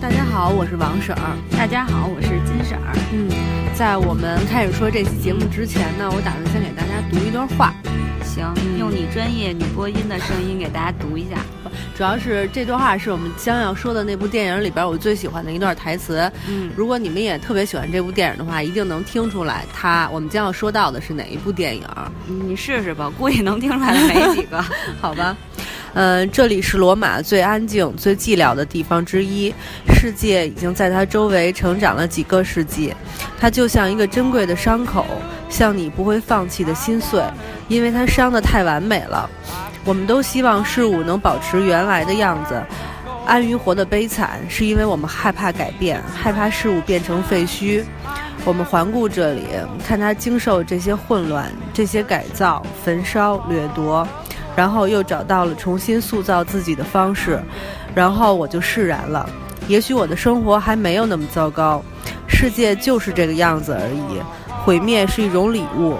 大家好，我是王婶儿。大家好，我是金婶儿。在我们开始说这期节目之前呢，我打算先给大家读一段话。行，用你专业女播音的声音给大家读一下。主要是这段话是我们将要说的那部电影里边我最喜欢的一段台词。如果你们也特别喜欢这部电影的话，一定能听出来我们将要说到的是哪一部电影。你试试吧，估计能听出来的没几个。好吧。这里是罗马最安静最寂寥的地方之一，世界已经在它周围成长了几个世纪。它就像一个珍贵的伤口，像你不会放弃的心碎，因为它伤得太完美了。我们都希望事物能保持原来的样子，安于活得悲惨，是因为我们害怕改变，害怕事物变成废墟。我们环顾这里，看它经受这些混乱，这些改造、焚烧、掠夺，然后又找到了重新塑造自己的方式，然后我就释然了。也许我的生活还没有那么糟糕，世界就是这个样子而已。毁灭是一种礼物，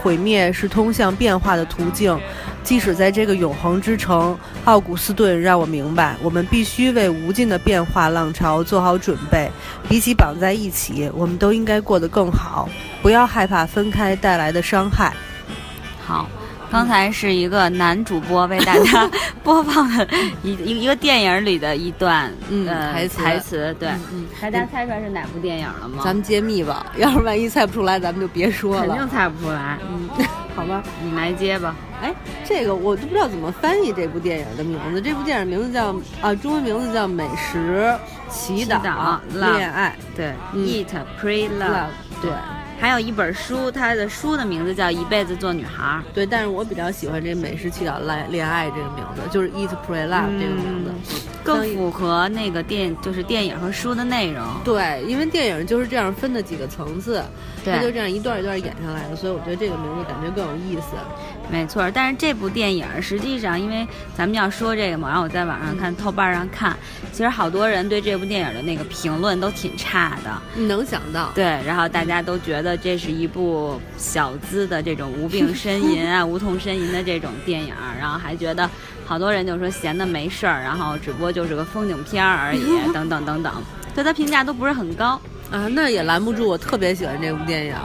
毁灭是通向变化的途径。即使在这个永恒之城，奥古斯顿让我明白，我们必须为无尽的变化浪潮做好准备。比起绑在一起，我们都应该过得更好，不要害怕分开带来的伤害。好，刚才是一个男主播为大家播放的一个电影里的一段台词，对，大家猜出来是哪部电影了吗？咱们揭秘吧，要是万一猜不出来，咱们就别说了。肯定猜不出来。好吧，你来接吧。哎，这个我都不知道怎么翻译这部电影的名字。这部电影名字叫中文名字叫《美食祈祷恋爱》，对 ，Eat, Pray, Love， 对。还有一本书，它的书的名字叫《一辈子做女孩》。对，但是我比较喜欢这美食祈祷恋爱这个名字，就是 Eat, Pray, Love 这个名字，更符合那个电影和书的内容。对，因为电影就是这样分的几个层次，它就这样一段一段演上来的，所以我觉得这个名字感觉更有意思。没错，但是这部电影实际上，因为咱们要说这个嘛，然后我在网上看豆瓣上看，其实好多人对这部电影的那个评论都挺差的，能想到。对，然后大家都觉得这是一部小资的这种无病呻吟啊、无痛呻吟的这种电影，然后还觉得好多人就说闲的没事儿，然后只不过就是个风景片而已，等等等等，对他评价都不是很高。啊，那也拦不住我特别喜欢这部电影，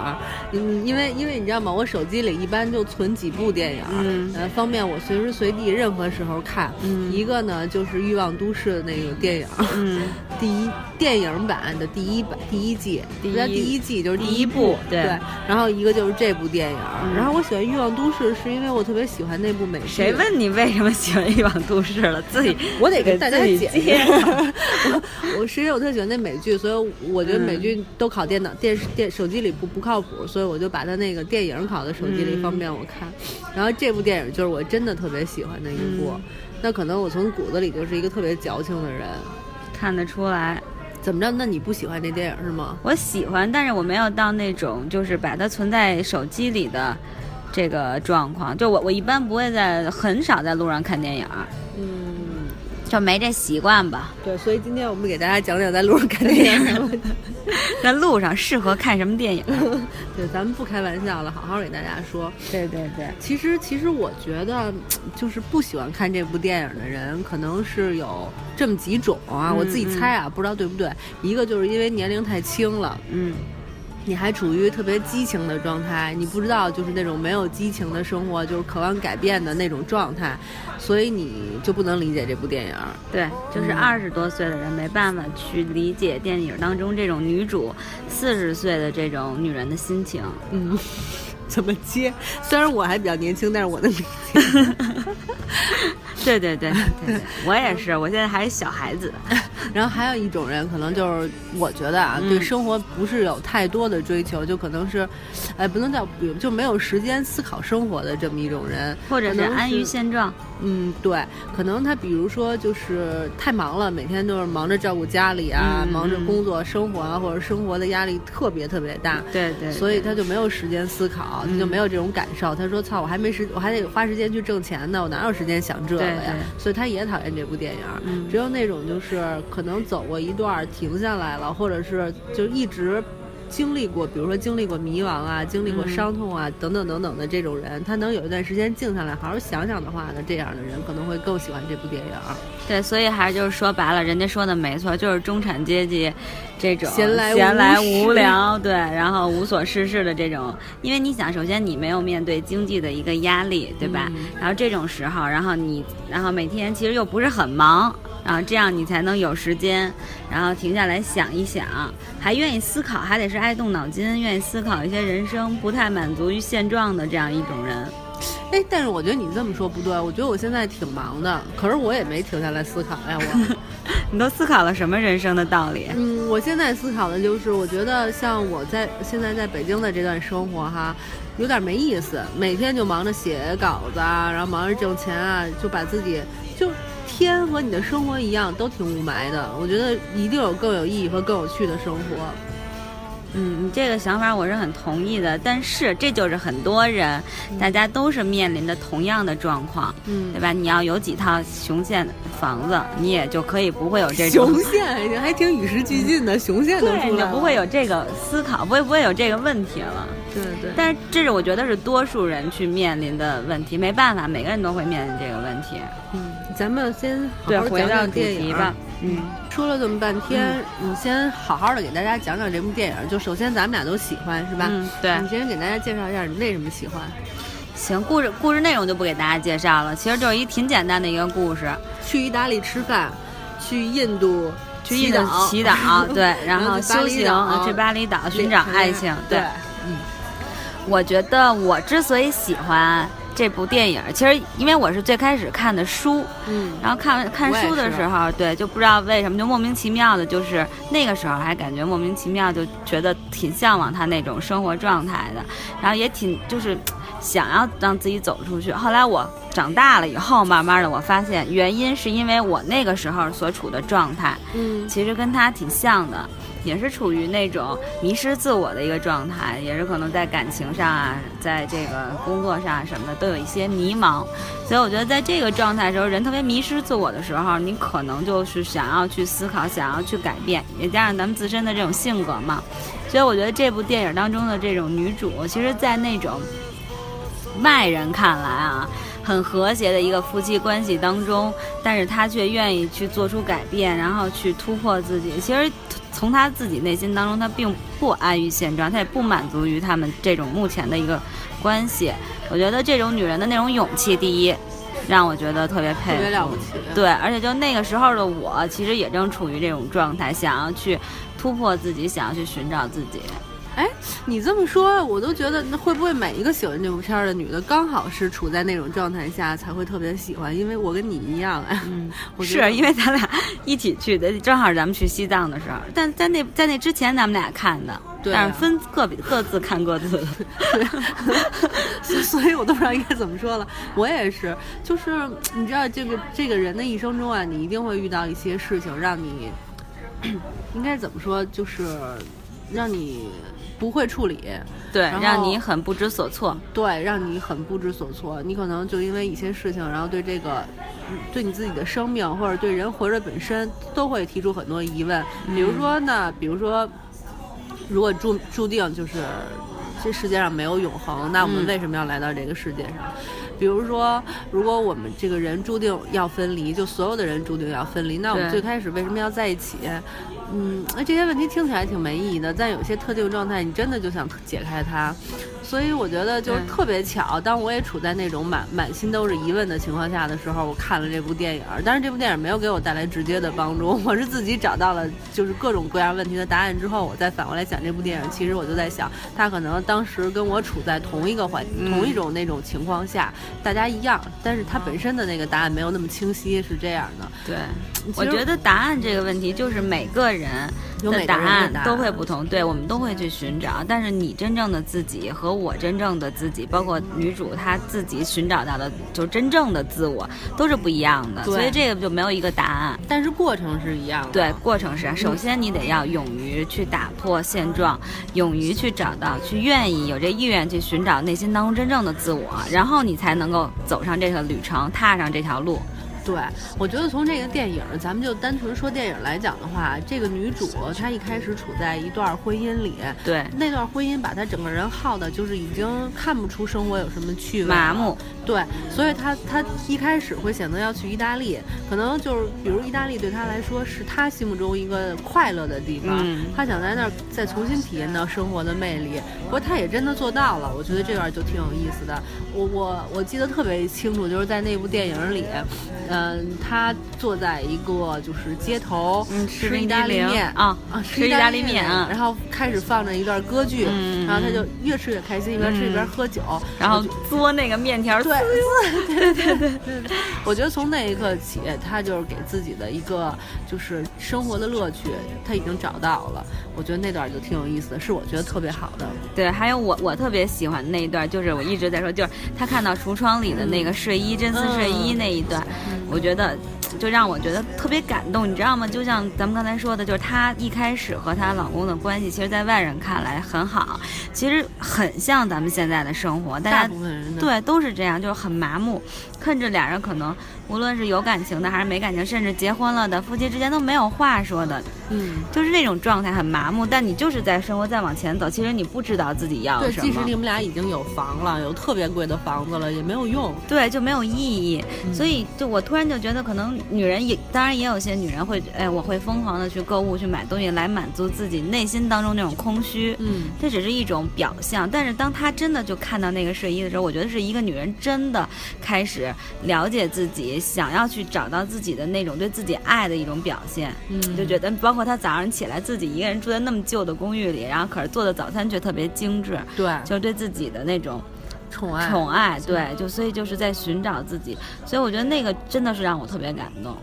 因为你知道吗？我手机里一般就存几部电影，方便我随时随地任何时候看。一个呢就是《欲望都市》那个电影，电影版的第一季，不叫第一季就是第一部，对。然后一个就是这部电影，然后我喜欢《欲望都市》是因为我特别喜欢那部美剧。谁问你为什么喜欢《欲望都市》了？自己我得给大家解释。我实际我特喜欢那美剧，所以我觉得美剧都考电脑、手机里不靠谱，所以我就把它那个电影考到手机里，方便我看。然后这部电影就是我真的特别喜欢的一部，那可能我从骨子里就是一个特别矫情的人，看得出来。怎么着？那你不喜欢这电影是吗？我喜欢，但是我没有到那种就是把它存在手机里的这个状况。就我一般不会很少在路上看电影，就没这习惯吧。对，所以今天我们给大家讲在路上看电影，在路上适合看什么电影。对，咱们不开玩笑了，好好给大家说。对，其实我觉得就是不喜欢看这部电影的人可能是有这么几种啊，我自己猜啊，不知道对不对。一个就是因为年龄太轻了，你还处于特别激情的状态，你不知道就是那种没有激情的生活，就是渴望改变的那种状态，所以你就不能理解这部电影。对，就是20多岁的人没办法去理解电影当中这种女主40岁的这种女人的心情。怎么接？虽然我还比较年轻，但是我能理解。对，我也是，我现在还是小孩子。然后还有一种人，可能就是我觉得啊，对生活不是有太多的追求，就可能是，不能叫就没有时间思考生活的这么一种人，或者是安于现状。对，可能他比如说就是太忙了，每天都是忙着照顾家里啊，忙着工作、生活啊，或者生活的压力特别特别大。对，所以他就没有时间思考，他就没有这种感受。他说：“操，我还得花时间去挣钱呢，我哪有时间想这个呀？”所以他也讨厌这部电影。只有那种就是可能走过一段停下来了，或者是就一直经历过，比如说经历过迷惘啊，经历过伤痛啊，等等等等的这种人，他能有一段时间静下来好好想想的话呢，这样的人可能会更喜欢这部电影。对，所以还是就是说白了，人家说的没错，就是中产阶级这种闲来无聊，对，然后无所事事的这种，因为你想，首先你没有面对经济的一个压力，对吧？然后这种时候，然后每天其实又不是很忙，然后这样你才能有时间，然后停下来想一想，还愿意思考，还得是爱动脑筋，愿意思考一些人生，不太满足于现状的这样一种人。哎，但是我觉得你这么说不对，我觉得我现在挺忙的，可是我也没停下来思考呀。我你都思考了什么人生的道理？我现在思考的就是，我觉得像我在现在在北京的这段生活哈，有点没意思，每天就忙着写稿子啊，然后忙着挣钱啊，就把自己就天和你的生活一样都挺雾霾的。我觉得一定有更有意义和更有趣的生活。你这个想法我是很同意的，但是这就是很多人，大家都是面临着同样的状况，对吧？你要有几套雄县房子，你也就可以不会有这种雄县，还挺与时俱进的，雄县能出来，你不会有这个思考，不会有这个问题了。对对。但是这是我觉得是多数人去面临的问题，没办法，每个人都会面临这个问题。咱们先好好回到主题吧。说了这么半天，你先好好的给大家讲讲这部电影。就首先咱们俩都喜欢，是吧？对。你先给大家介绍一下你为什么喜欢。行，故事内容就不给大家介绍了，其实就是一挺简单的一个故事：去意大利吃饭，去印度祈祷，对，然后修行，去巴厘岛寻找爱情，对。我觉得我之所以喜欢这部电影，其实因为我是最开始看的书，然后看书的时候，对，就不知道为什么就莫名其妙的，就是那个时候还感觉莫名其妙就觉得挺向往他那种生活状态的，然后也挺就是想要让自己走出去。后来我长大了以后，慢慢的我发现原因是因为我那个时候所处的状态，其实跟他挺像的，也是处于那种迷失自我的一个状态，也是可能在感情上啊，在这个工作上什么的都有一些迷茫，所以我觉得在这个状态的时候，人特别迷失自我的时候，你可能就是想要去思考，想要去改变，也加上咱们自身的这种性格嘛，所以我觉得这部电影当中的这种女主，其实在那种外人看来啊很和谐的一个夫妻关系当中，但是她却愿意去做出改变，然后去突破自己。其实从她自己内心当中，她并不安于现状，她也不满足于他们这种目前的一个关系。我觉得这种女人的那种勇气，第一让我觉得特别佩服，特别了不起。对，而且就那个时候的我，其实也正处于这种状态，想要去突破自己，想要去寻找自己。哎，你这么说，我都觉得那会不会每一个喜欢这部片的女的，刚好是处在那种状态下才会特别喜欢？因为我跟你一样，是因为咱俩一起去的，正好咱们去西藏的时候，但在那之前咱们俩看的，对啊、但是分各自看各自的所以我都不知道应该怎么说了。我也是，就是你知道，这个人的一生中啊，你一定会遇到一些事情，让你应该怎么说，就是让你不会处理，对，让你很不知所措，对，让你很不知所措。你可能就因为一些事情，然后对这个，对你自己的生命或者对人活着本身，都会提出很多疑问。比如说，如果注定就是这世界上没有永恒，那我们为什么要来到这个世界上？比如说，如果我们这个人注定要分离，就所有的人注定要分离，那我们最开始为什么要在一起？这些问题听起来挺没意义的，但有些特定状态，你真的就想解开它。所以我觉得就特别巧，当我也处在那种满心都是疑问的情况下的时候，我看了这部电影。但是这部电影没有给我带来直接的帮助，我是自己找到了就是各种各样问题的答案之后，我再反过来讲这部电影。其实我就在想，他可能当时跟我处在同一种那种情况下。大家一样，但是他本身的那个答案没有那么清晰，是这样的。对，我觉得答案这个问题就是每个人的答案都会不同，对，我们都会去寻找，但是你真正的自己和我真正的自己，包括女主她自己寻找到的就真正的自我都是不一样的，所以这个就没有一个答案，但是过程是一样的。对，过程是首先你得要勇于去打破现状，勇于去找到，去愿意有这意愿去寻找内心当中真正的自我，然后你才能够走上这个旅程，踏上这条路。对，我觉得从这个电影，咱们就单纯说电影来讲的话，这个女主她一开始处在一段婚姻里，对，那段婚姻把她整个人耗的，就是已经看不出生活有什么趣味，麻木。对，所以她一开始会选择要去意大利，可能就是比如意大利对她来说是她心目中一个快乐的地方，她想在那儿再重新体验到生活的魅力。不过她也真的做到了，我觉得这段就挺有意思的。我记得特别清楚，就是在那部电影里。他坐在一个就是街头，吃意大利面啊啊，吃意大利面啊，然后开始放着一段歌剧，然后他就越吃越开心，一边吃一边喝酒，然后嘬那个面条，对。我觉得从那一刻起，他就是给自己的一个就是生活的乐趣，他已经找到了。我觉得那段就挺有意思的，是我觉得特别好的。对，还有我特别喜欢那一段，就是我一直在说，就是他看到橱窗里的那个睡衣，真丝睡衣那一段。我觉得就让我觉得特别感动，你知道吗？就像咱们刚才说的，就是她一开始和她老公的关系，其实在外人看来很好，其实很像咱们现在的生活，大部分人对都是这样，就是很麻木，看着俩人可能无论是有感情的还是没感情，甚至结婚了的夫妻之间都没有话说的，就是那种状态很麻木，但你就是在生活再往前走，其实你不知道自己要什么。对，即使你们俩已经有房了，有特别贵的房子了，也没有用，对，就没有意义。所以就我突然就觉得，可能女人也当然也有些女人会，我会疯狂的去购物去买东西来满足自己内心当中那种空虚，这只是一种表象。但是当她真的就看到那个睡衣的时候，我觉得是一个女人真的开始了解自己，想要去找到自己的那种对自己爱的一种表现，就觉得包括她早上起来自己一个人住在那么旧的公寓里，然后可是做的早餐却特别精致，对，就是对自己的那种宠爱，对，就所以就是在寻找自己，所以我觉得那个真的是让我特别感动，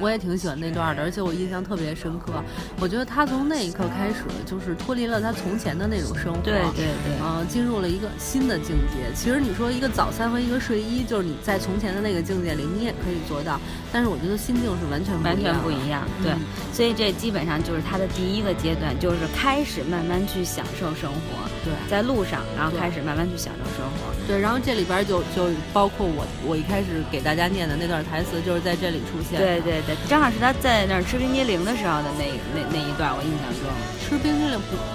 我也挺喜欢那段的，而且我印象特别深刻。我觉得他从那一刻开始，就是脱离了他从前的那种生活，对，进入了一个新的境界。其实你说一个早餐和一个睡衣，就是你在从前的那个境界里，你也可以做到，但是我觉得心境是完全不一样，对，所以这基本上就是他的第一个阶段，就是开始慢慢去享受生活，对，在路上，然后开始慢慢去享受生活。对，然后这里边就包括我一开始给大家念的那段台词，就是在这里出现。对，正好是他在那儿吃冰激凌的时候的那一段，我印象中。吃冰激凌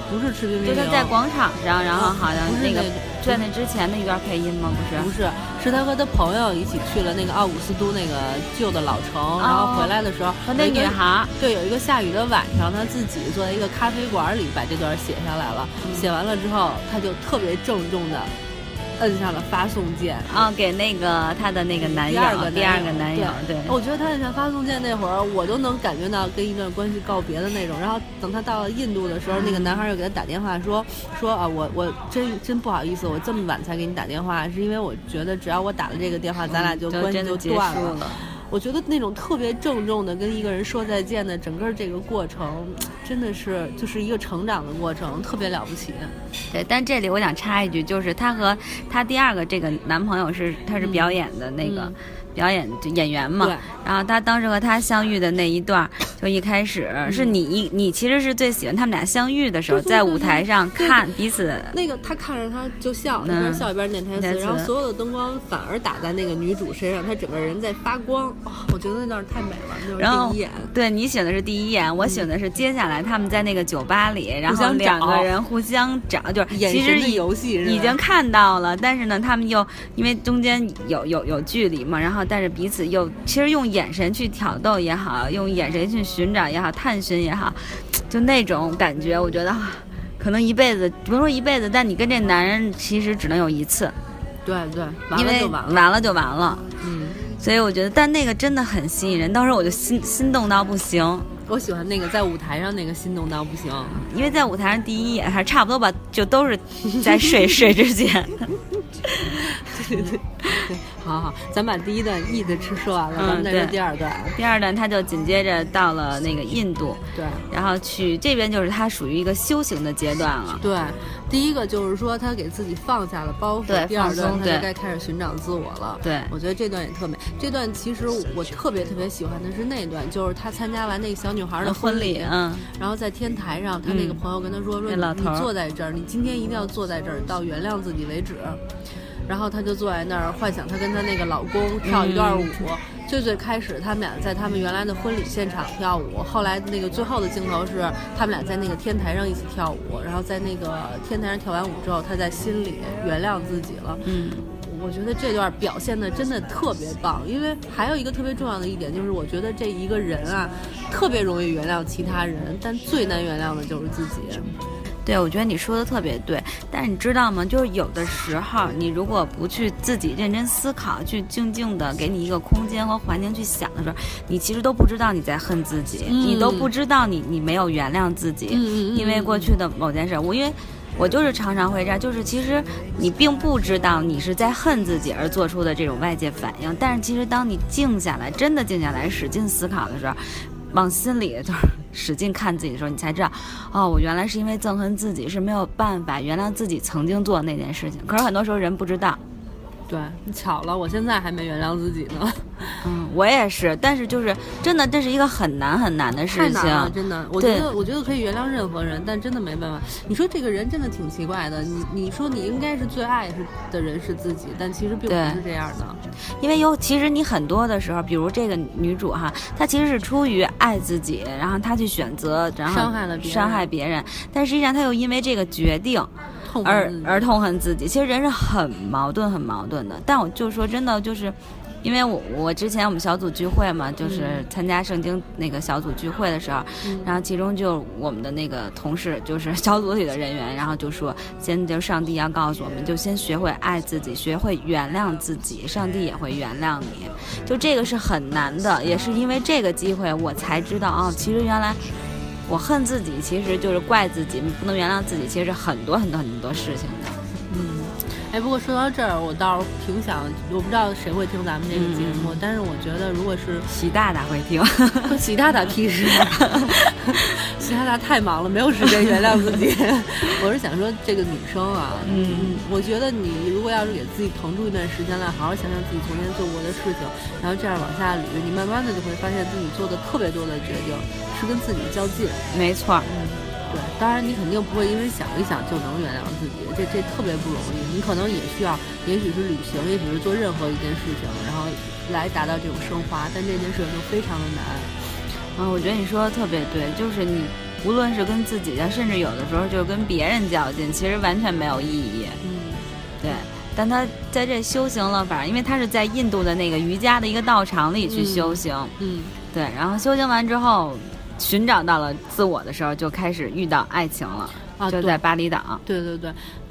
不是吃冰激凌，就是在广场上，然后好像那个在那之前的一段配音吗？不是，他和他朋友一起去了那个奥古斯都那个旧的老城，然后回来的时候和那女孩，对，有一个下雨的晚上，他自己坐在一个咖啡馆里把这段写下来了。写完了之后，他就特别郑重的。摁上了发送键啊，给那个他的那个男友，第二个男友，对。我觉得他摁上发送键那会儿，我都能感觉到跟一段关系告别的那种。然后等他到了印度的时候，那个男孩又给他打电话说啊，我真不好意思，我这么晚才给你打电话，是因为我觉得只要我打了这个电话，咱俩就关系就断了。我觉得那种特别郑重的跟一个人说再见的整个这个过程，真的是就是一个成长的过程，特别了不起。对，但这里我想插一句，就是她和她第二个这个男朋友他是表演的那个。表演演员嘛，然后他当时和他相遇的那一段，就一开始是你其实是最喜欢他们俩相遇的时候，在舞台上看彼此那个，他看着他就笑，一边笑一边念台词，然后所有的灯光反而打在那个女主身上，她整个人在发光，我觉得那段太美了，就是第一眼。对，你选的是第一眼，我选的是接下来他们在那个酒吧里，然后两个人互相找，就是其实游戏已经看到了，但是呢，他们又因为中间有距离嘛，然后。但是彼此又其实用眼神去挑逗也好，用眼神去寻找也好，探寻也好，就那种感觉，我觉得可能一辈子，比如说一辈子，但你跟这男人其实只能有一次，对，因为完了就完了，所以我觉得，但那个真的很吸引人，当时我就心动到不行。我喜欢那个在舞台上那个心动到不行，因为在舞台上第一眼还差不多吧，就都是在睡之前。对，好，咱把第一段 Eat 说完了，咱们再说第二段。第二段他就紧接着到了那个印度，对，然后去这边就是他属于一个修行的阶段了。对，第一个就是说他给自己放下了包袱，对，第二段他就该开始寻找自我了。对，我觉得这段也特美。这段其实我特别喜欢的是那段，就是他参加完那个小女孩的婚礼，然后在天台上，他那个朋友跟他说你坐在这儿，你今天一定要坐在这儿到原谅自己为止。然后她就坐在那儿，幻想她跟她那个老公跳一段舞，最开始他们俩在他们原来的婚礼现场跳舞，后来那个最后的镜头是他们俩在那个天台上一起跳舞，然后在那个天台上跳完舞之后，他在心里原谅自己了。嗯，我觉得这段表现的真的特别棒，因为还有一个特别重要的一点就是，我觉得这一个人啊，特别容易原谅其他人，但最难原谅的就是自己。对，我觉得你说的特别对，但是你知道吗？就是有的时候，你如果不去自己认真思考，去静静的给你一个空间和环境去想的时候，你其实都不知道你在恨自己，你都不知道你没有原谅自己，因为过去的某件事，因为我就是常常会这样，就是其实你并不知道你是在恨自己而做出的这种外界反应，但是其实当你静下来，真的静下来，使劲思考的时候，往心里就是使劲看自己的时候，你才知道，哦，我原来是因为憎恨自己，是没有办法原谅自己曾经做的那件事情。可是很多时候人不知道。对，巧了，我现在还没原谅自己呢。嗯，我也是，但是就是真的，这是一个很难很难的事情，太难了，真的。我觉得可以原谅任何人，但真的没办法。你说这个人真的挺奇怪的，你说你应该是最爱的人是自己，但其实并不是这样的。因为其实你很多的时候，比如这个女主哈，她其实是出于爱自己，然后她去选择，然后伤害别人，但实际上她又因为这个决定而痛恨自己。其实人是很矛盾的，但我就说真的，就是因为我之前我们小组聚会嘛，就是参加圣经那个小组聚会的时候，然后其中就我们的那个同事，就是小组里的人员，然后就说，就上帝要告诉我们，就先学会爱自己，学会原谅自己，上帝也会原谅你。就这个是很难的，也是因为这个机会我才知道啊，其实原来我恨自己，其实就是怪自己，不能原谅自己，其实是很多很多很多事情的。哎，不过说到这儿，我倒是挺想，我不知道谁会听咱们这个节目，但是我觉得如果是习大大会听，习大大屁事，习大大太忙了，没有时间原谅自己。我是想说这个女生啊，我觉得你如果要是给自己腾出一段时间来，好好想想自己从前做过的事情，然后这样往下捋，你慢慢的就会发现自己做的特别多的决定是跟自己较劲。没错。对，当然你肯定不会因为想一想就能原谅自己，这特别不容易。你可能也需要，也许是旅行，也许是做任何一件事情，然后来达到这种升华。但这件事情非常的难。我觉得你说的特别对，就是你无论是跟自己的，甚至有的时候就跟别人较劲，其实完全没有意义。对。但他在这修行了，反正因为他是在印度的那个瑜伽的一个道场里去修行。对，然后修行完之后。寻找到了自我的时候，就开始遇到爱情了啊！就在巴厘岛。对，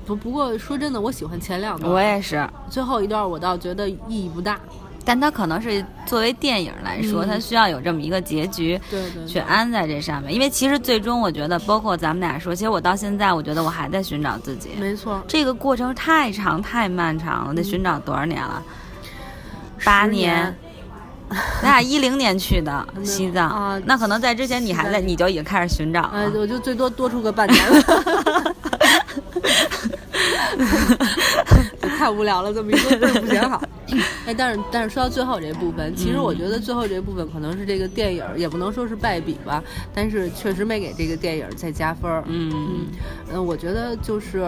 不过说真的，我喜欢前两段，我也是。最后一段我倒觉得意义不大，但它可能是作为电影来说，它需要有这么一个结局，对，去安在这上面。因为其实最终，我觉得包括咱们俩说，其实我到现在，我觉得我还在寻找自己。没错，这个过程太长太漫长了，得寻找多少年了？8年。咱俩2010年去的西藏啊，那可能在之前你还在，你就已经开始寻找了。我就最多出个半年了。太无聊了，这么一说不行好。但是说到最后这部分，其实我觉得最后这部分可能是这个电影也不能说是败笔吧，但是确实没给这个电影再加分。我觉得就是。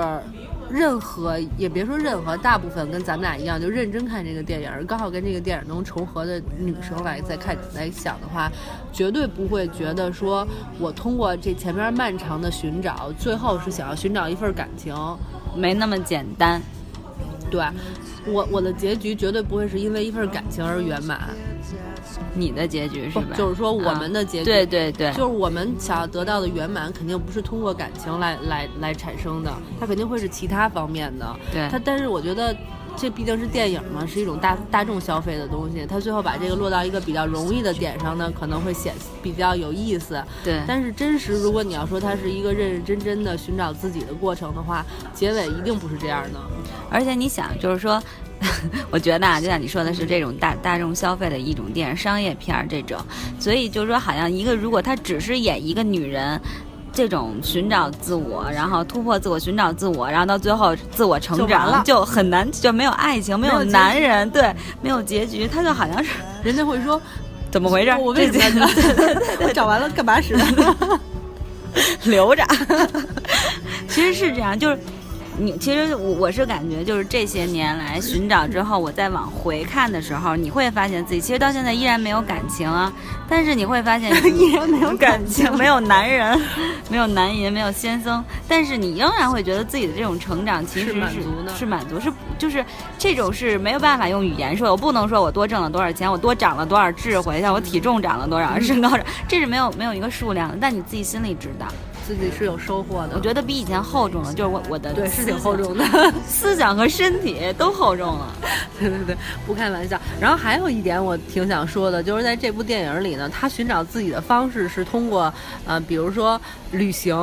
任何也别说任何，大部分跟咱们俩一样，就认真看这个电影，刚好跟这个电影能重合的女生来再看来想的话，绝对不会觉得说我通过这前面漫长的寻找，最后是想要寻找一份感情，没那么简单。对，我的结局绝对不会是因为一份感情而圆满。你的结局是吧？就是说我们的结局，对，就是我们想要得到的圆满，肯定不是通过感情来产生的，它肯定会是其他方面的。对，但是我觉得这毕竟是电影嘛，是一种大众消费的东西，它最后把这个落到一个比较容易的点上呢，可能会显比较有意思。对，但是真实，如果你要说它是一个认认真真的寻找自己的过程的话，结尾一定不是这样的。而且你想，就是说。我觉得啊，就像你说的是这种大众消费的一种电影商业片这种，所以就是说好像一个如果他只是演一个女人这种寻找自我，然后突破自我，寻找自我，然后到最后自我成长，就很难，就没有爱情，没有男人，对，没有结局，他就好像是人家会说怎么回事，我为什么我找完了干嘛使的留着。其实是这样，就是你其实我是感觉就是这些年来寻找之后，我在往回看的时候，你会发现自己其实到现在依然没有感情啊，但是你会发现依然没有感情，没有男人，没有男人，没有先生，但是你仍然会觉得自己的这种成长其实是满足的，是满足，是就是这种是没有办法用语言说，我不能说我多挣了多少钱，我多长了多少智慧，像我体重长了多少，身高长，这是没有一个数量的，但你自己心里知道。自己是有收获的，我觉得比以前厚重了，就是我的对是挺厚重的，思想和身体都厚重了。对对对，不开玩笑。然后还有一点我挺想说的，就是在这部电影里呢，他寻找自己的方式是通过比如说旅行，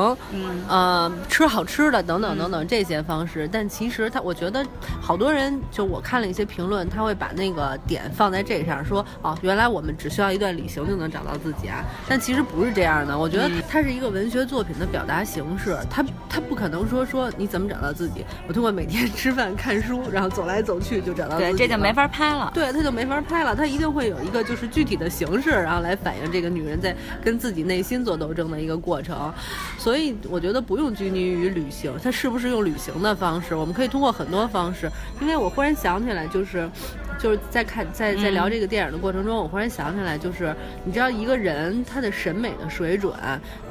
吃好吃的等等等等这些方式。但其实我觉得好多人就我看了一些评论，他会把那个点放在这上，说哦，原来我们只需要一段旅行就能找到自己啊。但其实不是这样的，我觉得它是一个文学作品的表达形式，他不可能说你怎么找到自己，我通过每天吃饭看书然后走来走去就找到自己，对，这就没法拍了，对，他就没法拍了，他一定会有一个就是具体的形式，然后来反映这个女人在跟自己内心做斗争的一个过程。所以我觉得不用拘泥于旅行，他是不是用旅行的方式，我们可以通过很多方式。因为我忽然想起来，就是在聊这个电影的过程中，我忽然想起来，就是你知道一个人他的审美的水准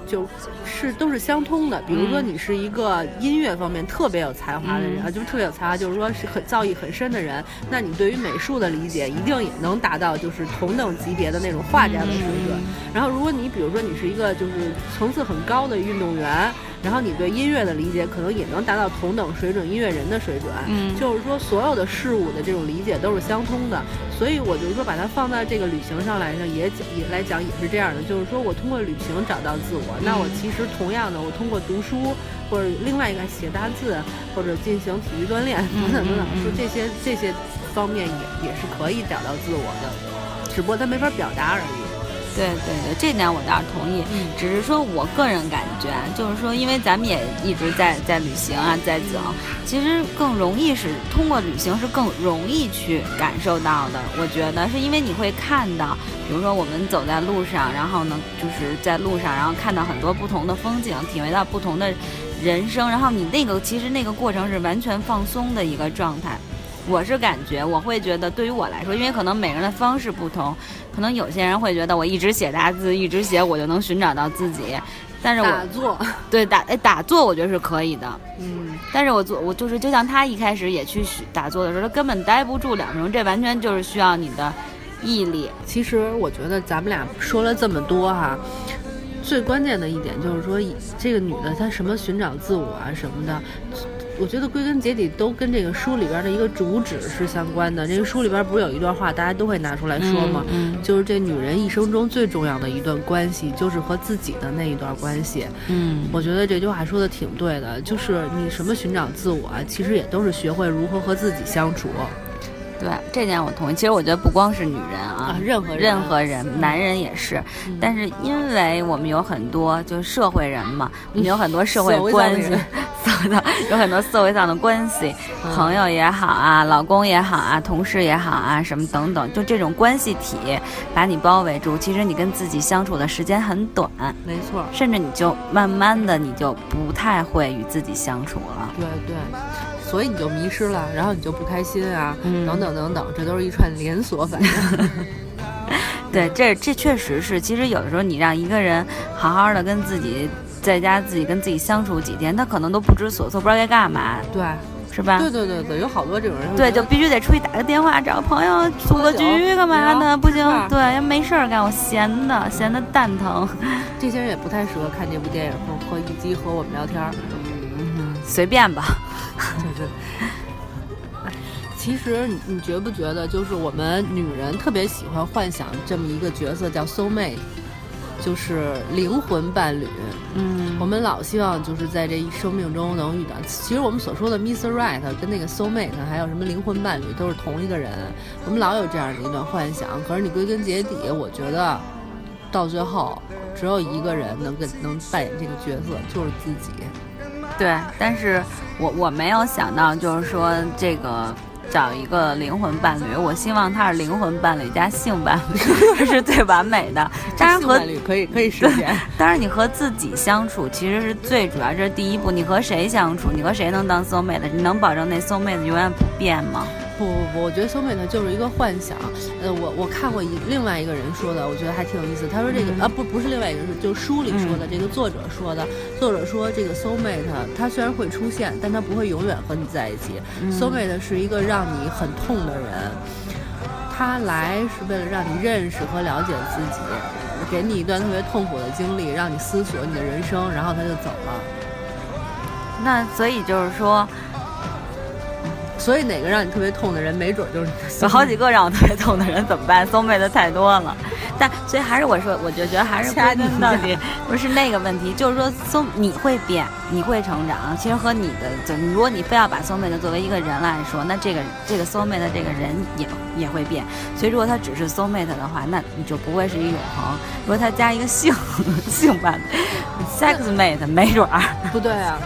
就是都是相通的。比如说你是一个音乐方面特别有才华的人，就是特别有才华，就是说是很造诣很深的人，那你对于美术的理解一定也能达到就是同等级别的那种画家的水准。然后如果你比如说你是一个就是层次很高的运动员，然后你对音乐的理解可能也能达到同等水准音乐人的水准。就是说所有的事物的这种理解都是相通的。所以我就是说把它放到这个旅行上来呢，也来讲也是这样的，就是说我通过旅行找到自我。那我其实同样的，我通过读书或者另外一个写大字或者进行体育锻炼等等等等，说这些方面也是可以找到自我的，只不过它没法表达而已。对对对，这点我倒是同意。只是说我个人感觉，就是说，因为咱们也一直在旅行啊，在走，其实更容易是通过旅行是更容易去感受到的。我觉得是因为你会看到，比如说我们走在路上，然后呢，就是在路上，然后看到很多不同的风景，体会到不同的人生，然后你其实那个过程是完全放松的一个状态。我是感觉，我会觉得对于我来说，因为可能每个人的方式不同，可能有些人会觉得我一直写大字，一直写我就能寻找到自己，但是我打坐，对打坐我觉得是可以的，但是我就是就像他一开始也去打坐的时候，他根本待不住2分钟，这完全就是需要你的毅力。其实我觉得咱们俩说了这么多哈。最关键的一点就是说，这个女的她什么寻找自我啊什么的，我觉得归根结底都跟这个书里边的一个主旨是相关的。这个书里边不是有一段话大家都会拿出来说吗？就是这女人一生中最重要的一段关系就是和自己的那一段关系。我觉得这句话说的挺对的，就是你什么寻找自我啊，其实也都是学会如何和自己相处。对，这点我同意。其实我觉得不光是女人啊，任何人、男人也是。但是因为我们有很多就是社会人嘛，我们有很多社会关系，有很多社会上的关系，朋友也好啊，老公也好啊，同事也好啊，什么等等，就这种关系体把你包围住。其实你跟自己相处的时间很短，没错，甚至你就慢慢的你就不太会与自己相处了。对对。所以你就迷失了，然后你就不开心啊，等等等等，这都是一串连锁反应。对，这确实是。其实有的时候你让一个人好好的跟自己在家自己跟自己相处几天，他可能都不知所措，不知道该干嘛。对。是吧？对对对对，有好多这种人。对，就必须得出去打个电话，找个朋友组个局干嘛的，不行，对，要没事儿干，我闲的蛋疼。这些人也不太适合看这部电影或以及和我们聊天。随便吧。对对，其实你觉不觉得，就是我们女人特别喜欢幻想这么一个角色叫 soul mate， 就是灵魂伴侣。我们老希望就是在这一生命中能遇到。其实我们所说的 Mr. Right 跟那个 soul mate 还有什么灵魂伴侣都是同一个人，我们老有这样的一段幻想。可是你归根结底，我觉得到最后只有一个人能扮演这个角色，就是自己。对，但是我没有想到，就是说这个找一个灵魂伴侣，我希望他是灵魂伴侣加性伴侣，这是最完美的。当然和可以实现。当然你和自己相处其实是最主要，这是第一步。你和谁相处，你和谁能当 soul mate， 你能保证那 soul mate 永远不变吗？不，我觉得soul mate就是一个幻想。我看过另外一个人说的，我觉得还挺有意思。他说这个、不是另外一个人，就是书里说的、这个作者说的。作者说这个soul mate他虽然会出现，但他不会永远和你在一起。soul mate是一个让你很痛的人，他来是为了让你认识和了解自己，给你一段特别痛苦的经历，让你思索你的人生，然后他就走了。那所以就是说。所以哪个让你特别痛的人，没准就是有好几个让我特别痛的人，怎么办？soul mate的太多了，但所以还是我说，我就觉得还是归根到底不是那个问题，就是说你会变，你会成长。其实和你的，就如果你非要把soul mate作为一个人来说，那这个soul mate的这个人也会变。所以如果他只是soul mate的话，那你就不会是一永恒。如果他加一个性伴sex mate， 没准儿不对啊。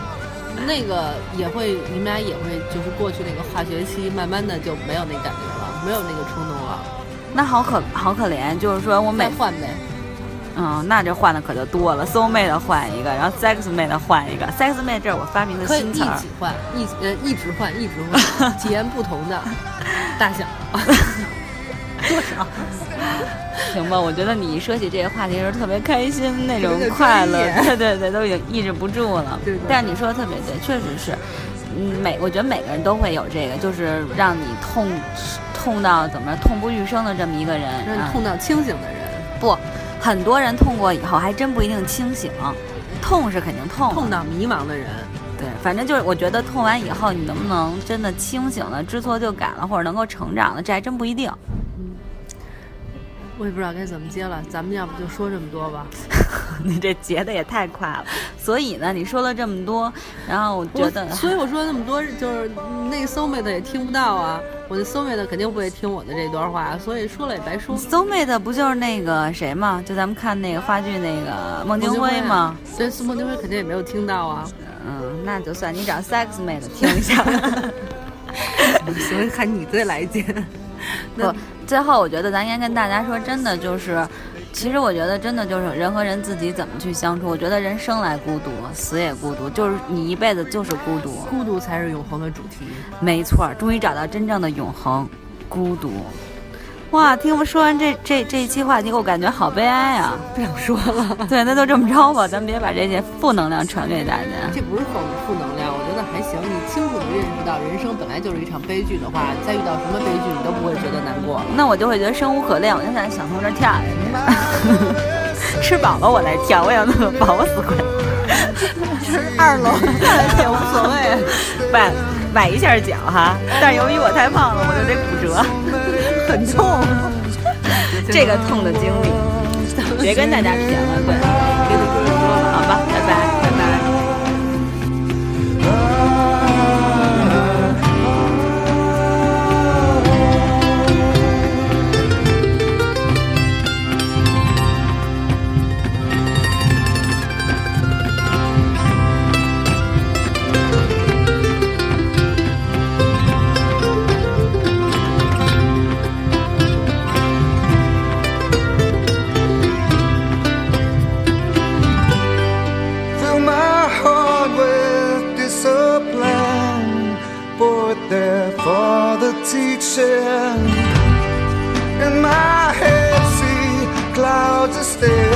那个也会，你们俩也会，就是过去那个化学期，慢慢的就没有那感觉了，没有那个冲动了。那好可怜，就是说我每换呗，那这换的可就多了。soul mate 换一个，然后 sex mate 换一个 ，sex mate 这是我发明的新词儿，一起换，一直换，体验不同的大小多少。行吧，我觉得你说起这些话题是特别开心，那种快乐，对，都已经抑制不住了。对，但你说的特别对，确实是，我觉得每个人都会有这个，就是让你痛到怎么痛不欲生的这么一个人，让你痛到清醒的人。不，很多人痛过以后还真不一定清醒，痛是肯定痛到迷茫的人。对，反正就是我觉得痛完以后，你能不能真的清醒了、知错就改了，或者能够成长了，这还真不一定。我也不知道该怎么接了，咱们要不就说这么多吧。你这结的也太快了。所以呢，你说了这么多，然后我觉得，所以我说了那么多，就是那个soul mate也听不到啊。我的soul mate肯定不会听我的这段话，所以说了也白说。soul mate不就是那个谁吗？就咱们看那个话剧那个孟京辉吗？对，孟京辉肯定也没有听到啊。那就算你找 sex mate 听一下。行，看你再来一件。那最后我觉得咱应该跟大家说，真的就是其实我觉得真的就是人和人自己怎么去相处。我觉得人生来孤独，死也孤独，就是你一辈子就是孤独，孤独才是永恒的主题。没错，终于找到真正的永恒孤独。哇，听我说完这一期话题，我感觉好悲哀啊，不想说了。对，那就这么着吧，咱们别把这些负能量传给大家。这不是负能量，我觉得还行。你清楚地认识到人生本来就是一场悲剧的话，再遇到什么悲剧你都不会觉得难过。那我就会觉得生无可恋，我现在想从这儿跳下去。吃饱了我来跳，我想那个饱死鬼。二楼也无所谓，崴一下脚哈。但是由于我太胖了，我就得骨折。很痛，这个痛的经历，别跟大家谝了，对，别跟别人说了，好吧，拜拜。Stay